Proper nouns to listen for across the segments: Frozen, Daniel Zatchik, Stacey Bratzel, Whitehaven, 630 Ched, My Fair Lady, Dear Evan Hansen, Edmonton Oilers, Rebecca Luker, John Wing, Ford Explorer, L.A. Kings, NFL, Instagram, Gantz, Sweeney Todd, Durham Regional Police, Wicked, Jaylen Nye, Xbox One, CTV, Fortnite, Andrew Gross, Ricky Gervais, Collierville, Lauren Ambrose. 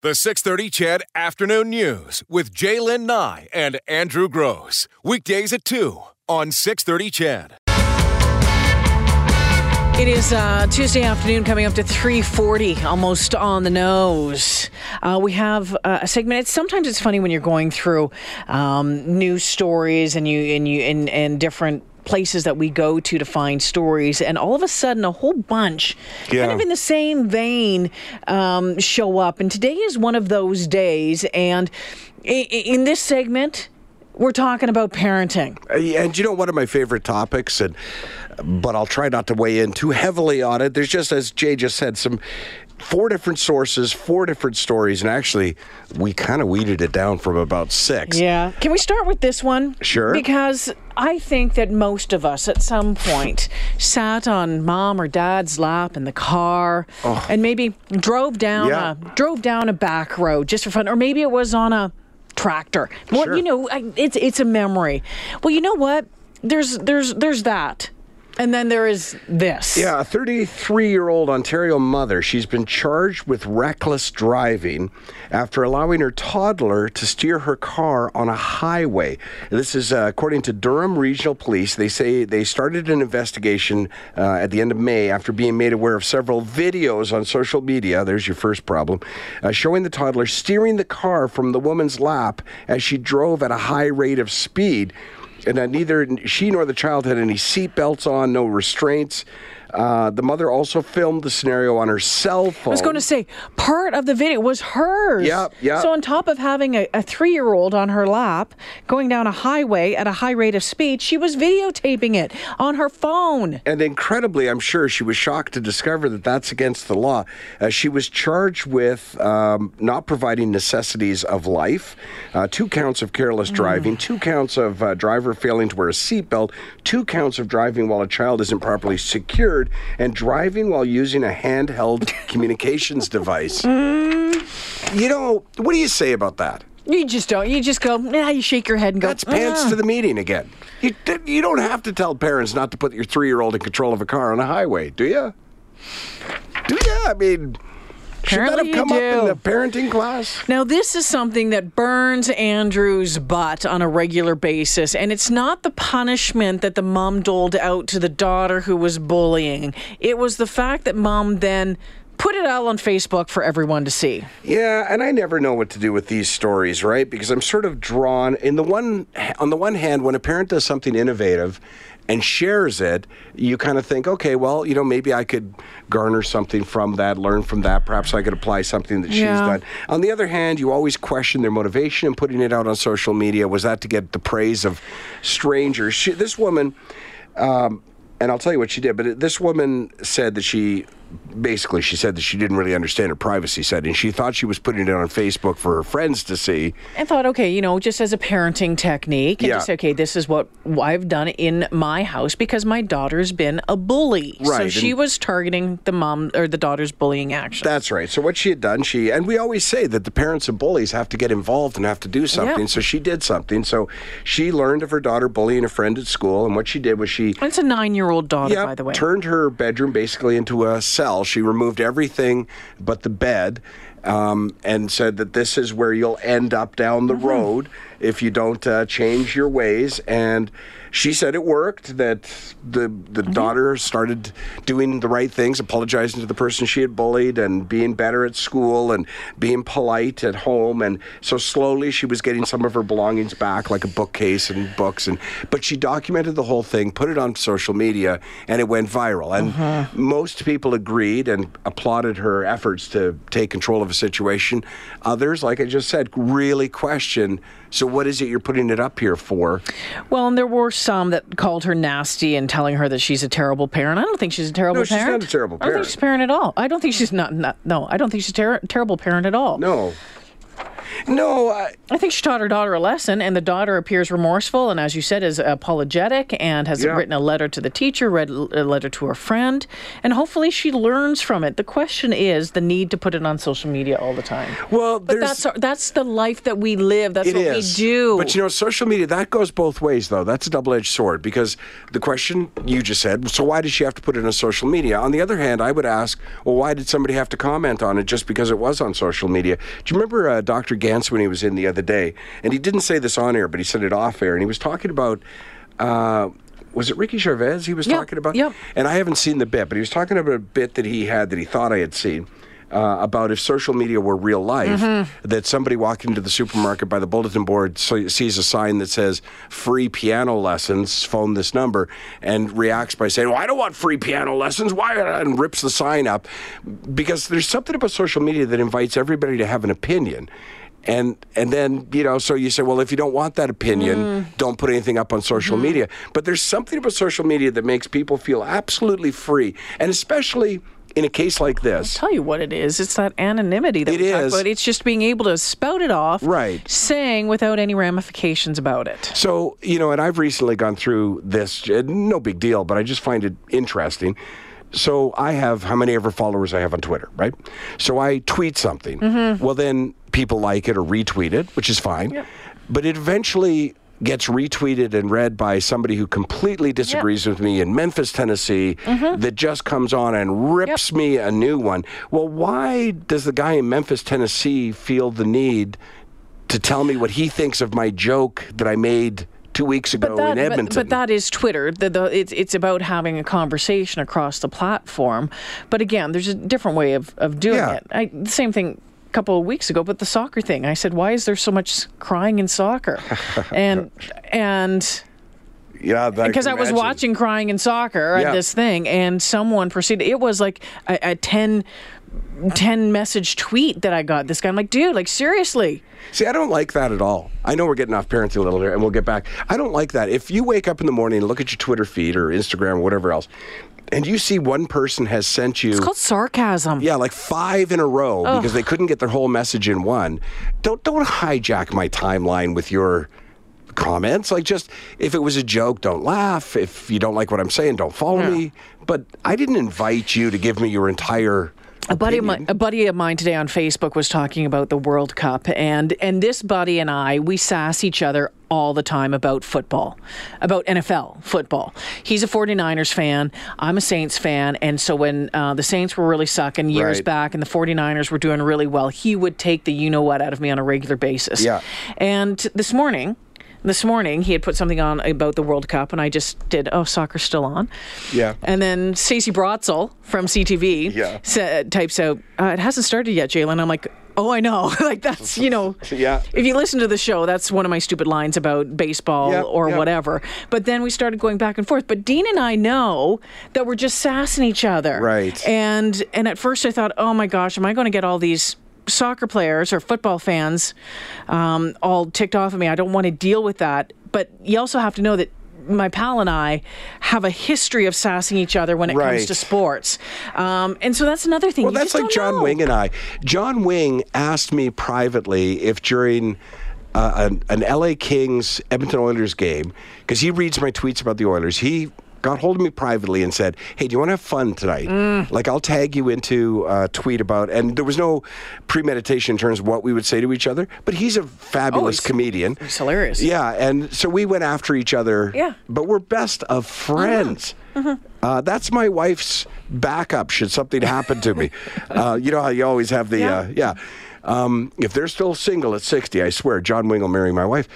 The 630 Ched Afternoon News with Jaylen Nye and Andrew Gross. Weekdays at 2 on 630 Ched. It is Tuesday afternoon, coming up to 3:40, almost on the nose. We have a segment. Sometimes it's funny when you're going through news stories and different places that we go to find stories, and all of a sudden a whole bunch kind of in the same vein show up, and today is one of those days. And in this segment we're talking about parenting, and you know, one of my favorite topics, but I'll try not to weigh in too heavily on it. There's just, as Jay just said, four different sources, four different stories, and actually, we kind of weeded it down from about six. Yeah. Can we start with this one? Sure. Because I think that most of us at some point sat on mom or dad's lap in the car and maybe drove down a back road just for fun, or maybe it was on a tractor. Well, sure. You know, it's a memory. Well, you know what? There's that. And then there is this. Yeah, a 33-year-old Ontario mother. She's been charged with reckless driving after allowing her toddler to steer her car on a highway. This is according to Durham Regional Police. They say they started an investigation at the end of May after being made aware of several videos on social media. There's your first problem. Showing the toddler steering the car from the woman's lap as she drove at a high rate of speed. And neither she nor the child had any seatbelts on, no restraints. The mother also filmed the scenario on her cell phone. I was going to say, part of the video was hers. Yeah. So on top of having a 3-year-old on her lap, going down a highway at a high rate of speed, she was videotaping it on her phone. And incredibly, I'm sure she was shocked to discover that that's against the law. She was charged with not providing necessities of life, 2 counts of careless driving, 2 counts of driver failing to wear a seatbelt, 2 counts of driving while a child isn't properly secured, and driving while using a handheld communications device. You know, what do you say about that? You just don't. You just go, nah, you shake your head and go, that's pants to the meeting again. You don't have to tell parents not to put your 3-year-old in control of a car on a highway, do you? I mean, apparently should that have come up in the parenting class? Now, this is something that burns Andrew's butt on a regular basis, and it's not the punishment that the mom doled out to the daughter who was bullying. It was the fact that mom then put it all on Facebook for everyone to see. Yeah, and I never know what to do with these stories, right? Because I'm sort of drawn, on the one hand, when a parent does something innovative and shares it, you kind of think, okay, well, you know, maybe I could garner something from that, learn from that. Perhaps I could apply something that she's done. On the other hand, you always question their motivation in putting it out on social media. Was that to get the praise of strangers? This woman, and I'll tell you what she did, but this woman said that she said that she didn't really understand her privacy setting. She thought she was putting it on Facebook for her friends to see. And thought, okay, you know, just as a parenting technique. And just, okay, this is what I've done in my house because my daughter's been a bully. Right. So she was targeting the mom or the daughter's bullying action. That's right. So what she had done, and we always say that the parents of bullies have to get involved and have to do something. Yeah. So she did something. So she learned of her daughter bullying a friend at school. And what she did was it's a 9-year-old daughter, by the way. Turned her bedroom basically into a cell. She removed everything but the bed, and said that this is where you'll end up down the road if you don't change your ways. And she said it worked, that the daughter started doing the right things, apologizing to the person she had bullied and being better at school and being polite at home. And so slowly she was getting some of her belongings back, like a bookcase and books. But she documented the whole thing, put it on social media, and it went viral. And most people agreed and applauded her efforts to take control of a situation. Others, like I just said, really question, so what is it you're putting it up here for? Well, and there were some that called her nasty and telling her that she's a terrible parent. I don't think she's a terrible parent. No, she's not a terrible parent. I don't think she's a parent at all. I don't think she's a terrible parent at all. No. No, I think she taught her daughter a lesson, and the daughter appears remorseful and, as you said, is apologetic and has written a letter to the teacher, read a letter to her friend, and hopefully she learns from it. The question is the need to put it on social media all the time. Well, but that's the life that we live. That's what we do. But, you know, social media, that goes both ways, though. That's a double-edged sword, because the question you just said, so why did she have to put it on social media? On the other hand, I would ask, well, why did somebody have to comment on it just because it was on social media? Do you remember Dr. Gantz when he was in the other day? And he didn't say this on air, but he said it off air. And he was talking about, was it Ricky Gervais he was talking about? Yeah. And I haven't seen the bit, but he was talking about a bit that he had that he thought I had seen. About if social media were real life, that somebody walking into the supermarket by the bulletin board sees a sign that says free piano lessons, phone this number, and reacts by saying, well, I don't want free piano lessons, why? And rips the sign up. Because there's something about social media that invites everybody to have an opinion. And then, you know, so you say, well, if you don't want that opinion, don't put anything up on social media. But there's something about social media that makes people feel absolutely free, and especially in a case like this. I'll tell you what it is. It's that anonymity that we talk about. It's just being able to spout it off, saying without any ramifications about it. So, you know, and I've recently gone through this, no big deal, but I just find it interesting. So I have how many ever followers I have on Twitter, right? So I tweet something. Well, then people like it or retweet it, which is fine. But it eventually gets retweeted and read by somebody who completely disagrees with me in Memphis, Tennessee, that just comes on and rips me a new one. Well, why does the guy in Memphis, Tennessee feel the need to tell me what he thinks of my joke that I made 2 weeks ago in Edmonton? But that is Twitter. It's about having a conversation across the platform. But again, there's a different way of doing it. The same thing a couple of weeks ago, but the soccer thing. I said, why is there so much crying in soccer? And because I was watching crying in soccer at this thing, and someone proceeded. It was like a 10 message tweet that I got. This guy, I'm like, dude, like, seriously. See, I don't like that at all. I know we're getting off parenting a little here, and we'll get back. I don't like that. If you wake up in the morning and look at your Twitter feed or Instagram or whatever else, and you see one person has sent you... It's called sarcasm. Yeah, like 5 in a row because they couldn't get their whole message in one. Don't hijack my timeline with your comments. Like, just, if it was a joke, don't laugh. If you don't like what I'm saying, don't follow me. But I didn't invite you to give me your entire... A buddy of mine today on Facebook was talking about the World Cup, and this buddy and I, we sass each other all the time about football, about NFL football. He's a 49ers fan, I'm a Saints fan, and so when the Saints were really sucking years back and the 49ers were doing really well, he would take the you-know-what out of me on a regular basis. And this morning, he had put something on about the World Cup, and I just did, soccer's still on. And then Stacey Bratzel from CTV types out, it hasn't started yet, Jaylen. I'm like, oh, I know. Like, that's, you know, if you listen to the show, that's one of my stupid lines about baseball or whatever. But then we started going back and forth. But Dean and I know that we're just sassing each other. And at first I thought, oh, my gosh, am I going to get all these soccer players or football fans all ticked off at me? I don't want to deal with that. But you also have to know that my pal and I have a history of sassing each other when it comes to sports. And so that's another thing. Well, that's like John Wing and I. John Wing asked me privately if during an L.A. Kings Edmonton Oilers game, because he reads my tweets about the Oilers, he got hold of me privately and said, hey, do you want to have fun tonight? Like, I'll tag you into a tweet about, and there was no premeditation in terms of what we would say to each other, but he's a fabulous comedian. He's hilarious. Yeah, and so we went after each other, but we're best of friends. That's my wife's backup should something happen to me. You know how you always have the, if they're still single at 60, I swear, John Wing will marry my wife.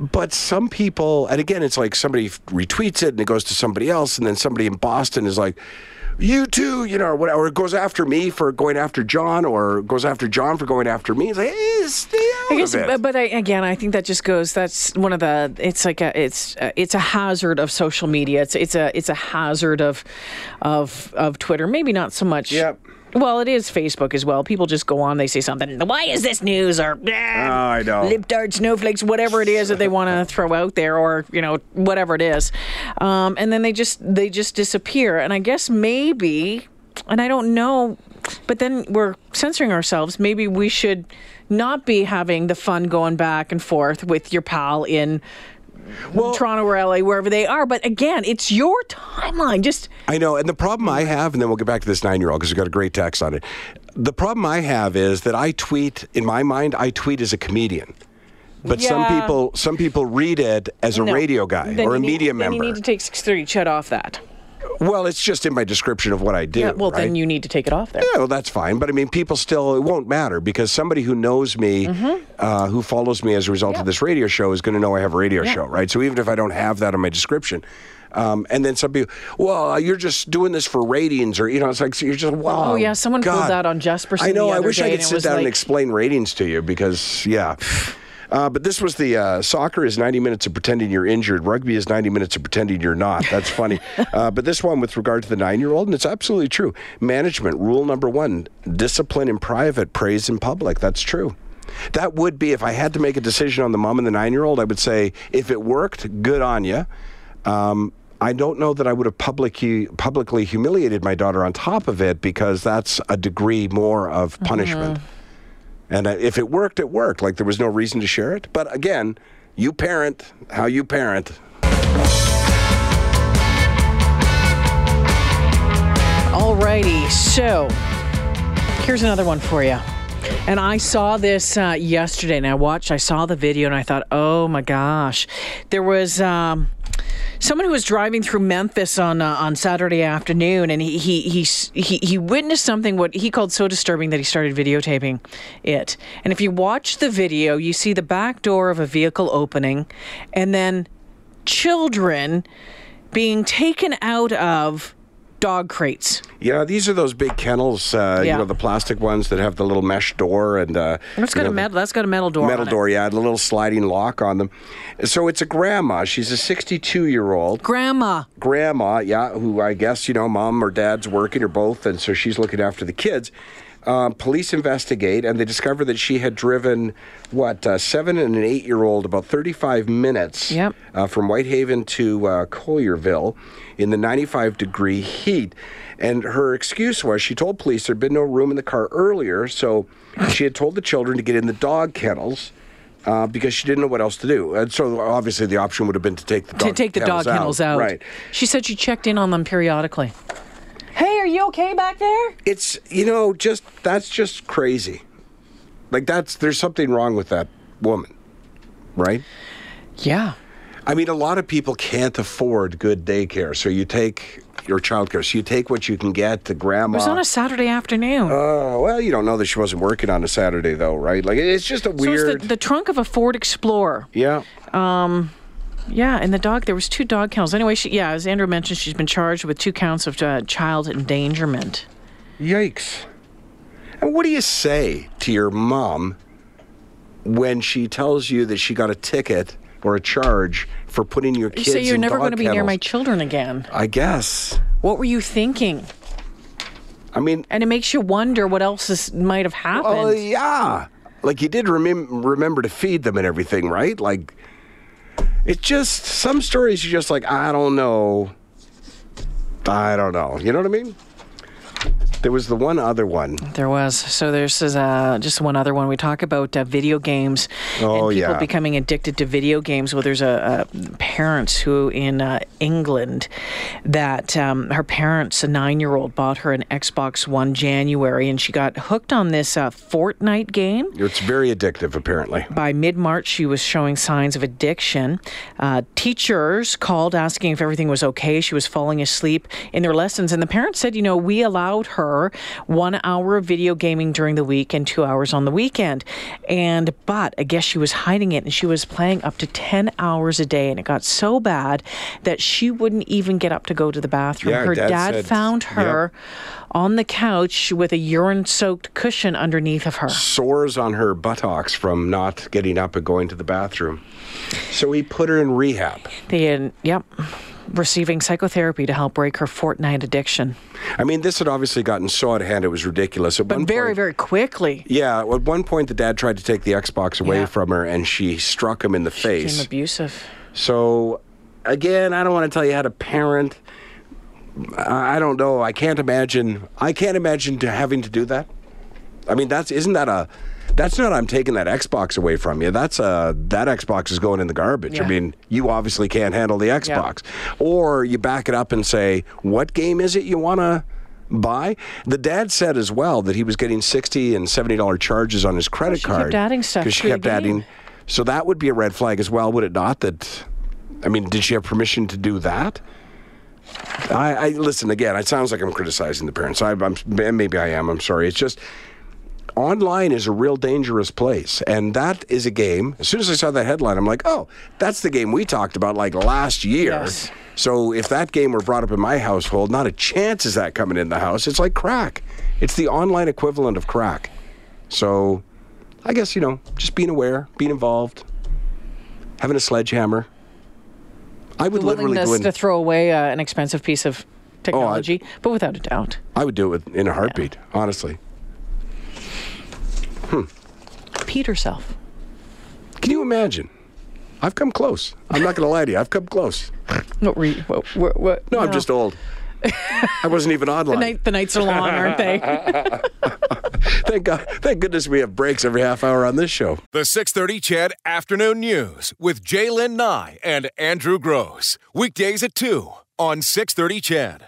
But some people, and again, it's like somebody retweets it and it goes to somebody else, and then somebody in Boston is like, you too, you know, or whatever, goes after me for going after John, or goes after John for going after me. It's like, hey, stay out of it. But I think that just goes, that's one of the, it's like a, it's a hazard of social media. It's a hazard of Twitter. Maybe not so much. Well, it is Facebook as well. People just go on, they say something, why is this news? Or I know. Lip dart, snowflakes, whatever it is that they want to throw out there, or, you know, whatever it is. And then they just disappear. And I guess maybe, and I don't know but then we're censoring ourselves. Maybe we should not be having the fun going back and forth with your pal in Toronto or LA, wherever they are. But again, it's your timeline. Just I know. And the problem I have, and then we'll get back to this 9-year-old because we've got a great text on it. The problem I have is that I tweet, in my mind, I tweet as a comedian. But yeah. some people read it as a radio guy or a media member. Then you need to take 630 Ched off that. Well, it's just in my description of what I do. Yeah, well, right? Then you need to take it off there. Yeah, well, that's fine. But, I mean, people still, it won't matter because somebody who knows me, who follows me as a result of this radio show is going to know I have a radio show, right? So even if I don't have that in my description. And then some people, well, you're just doing this for ratings, or, you know, it's like, so you're just, wow. Oh, yeah, someone pulled that on Jesperson. I know, I wish I could sit down and explain ratings to you because, yeah. But this was the soccer is 90 minutes of pretending you're injured. Rugby is 90 minutes of pretending you're not. That's funny. But this one with regard to the 9-year-old, and it's absolutely true. Management, rule number one, discipline in private, praise in public. That's true. That would be, if I had to make a decision on the mom and the 9-year-old, I would say, if it worked, good on you. I don't know that I would have publicly humiliated my daughter on top of it because that's a degree more of punishment. Mm-hmm. And if it worked, it worked. Like, there was no reason to share it. But again, you parent how you parent. All righty. So here's another one for you. And I saw this yesterday, and I saw the video, and I thought, oh, my gosh. There was someone who was driving through Memphis on Saturday afternoon, and he witnessed something what he called so disturbing that he started videotaping it. And if you watch the video, you see the back door of a vehicle opening, and then children being taken out of dog crates. Yeah, these are those big kennels, you know, the plastic ones that have the little mesh door. And it's got a metal door. Metal door, yeah, the little sliding lock on them. So it's a grandma. She's a 62-year-old. Grandma, yeah, who I guess, you know, mom or dad's working or both, and so she's looking after the kids. Police investigate, and they discover that she had driven, 7 and an 8-year-old about 35 minutes from Whitehaven to Collierville in the 95-degree heat. And her excuse was she told police there had been no room in the car earlier, so she had told the children to get in the dog kennels because she didn't know what else to do. And so obviously the option would have been to take the dog kennels out. Right. She said she checked in on them periodically. Hey, are you okay back there? It's, you know, that's just crazy. Like, there's something wrong with that woman, right? Yeah. I mean, a lot of people can't afford good daycare, so you take your childcare. So you take what you can get to grandma. It was on a Saturday afternoon. Oh, well, you don't know that she wasn't working on a Saturday, though, right? Like, it's just a weird... So it's the trunk of a Ford Explorer. Yeah. Yeah, and there was 2 dog kennels. Anyway, as Andrew mentioned, she's been charged with 2 counts of child endangerment. Yikes. And what do you say to your mom when she tells you that she got a ticket or a charge for putting your kids in dog kennels? You say, you're never going to be near my children again. I guess. What were you thinking? I mean... And it makes you wonder what else might have happened. Oh, yeah. Like, you did remember to feed them and everything, right? Like... It's just, some stories you're just like, I don't know. You know what I mean? There was the one other one. There was. So there's just one other one. We talk about video games and people becoming addicted to video games. Well, there's a parents who in England that her parents, a 9-year-old, bought her an Xbox One January, and she got hooked on this Fortnite game. It's very addictive, apparently. By mid-March, she was showing signs of addiction. Teachers called asking if everything was okay. She was falling asleep in their lessons, and the parents said, you know, we allowed her 1 hour of video gaming during the week and 2 hours on the weekend. But I guess she was hiding it, and she was playing up to 10 hours a day, and it got so bad that she wouldn't even get up to go to the bathroom. Yeah, her dad found her on the couch with a urine-soaked cushion underneath of her. Sores on her buttocks from not getting up and going to the bathroom. So he put her in rehab. Receiving psychotherapy to help break her Fortnite addiction. I mean, this had obviously gotten so out of hand, it was ridiculous. But very, very quickly. Yeah, at one point, the dad tried to take the Xbox away from her, and she struck him in the face. She became abusive. So, again, I don't want to tell you how to parent, I don't know. I can't imagine having to do that. I mean, that's not I'm taking that Xbox away from you. That's that Xbox is going in the garbage. Yeah. I mean, you obviously can't handle the Xbox. Yeah. Or you back it up and say, what game is it you want to buy? The dad said as well that he was getting $60 and $70 charges on his credit card. She kept adding stuff. Because she kept adding. So that would be a red flag as well, would it not? That, I mean, did she have permission to do that? I listen, again, it sounds like I'm criticizing the parents. Maybe I am. I'm sorry. It's just, online is a real dangerous place, and that is a game. As soon as I saw that headline, I'm like, oh, that's the game we talked about like last year. Yes. So if that game were brought up in my household, not a chance is that coming in the house. It's like crack. It's the online equivalent of crack. So I guess, just being aware, being involved, having a sledgehammer. I would literally go in to throw away an expensive piece of technology, but without a doubt. I would do it in a heartbeat, honestly. Pete herself. Can you imagine? I've come close. I'm not going to lie to you. I've come close. Not really. What? No, I'm just old. I wasn't even online. The nights are long, aren't they? Thank God. Thank goodness we have breaks every half hour on this show. The 630 Ched Afternoon News with Jaylen Nye and Andrew Gross. Weekdays at 2 on 630 Ched.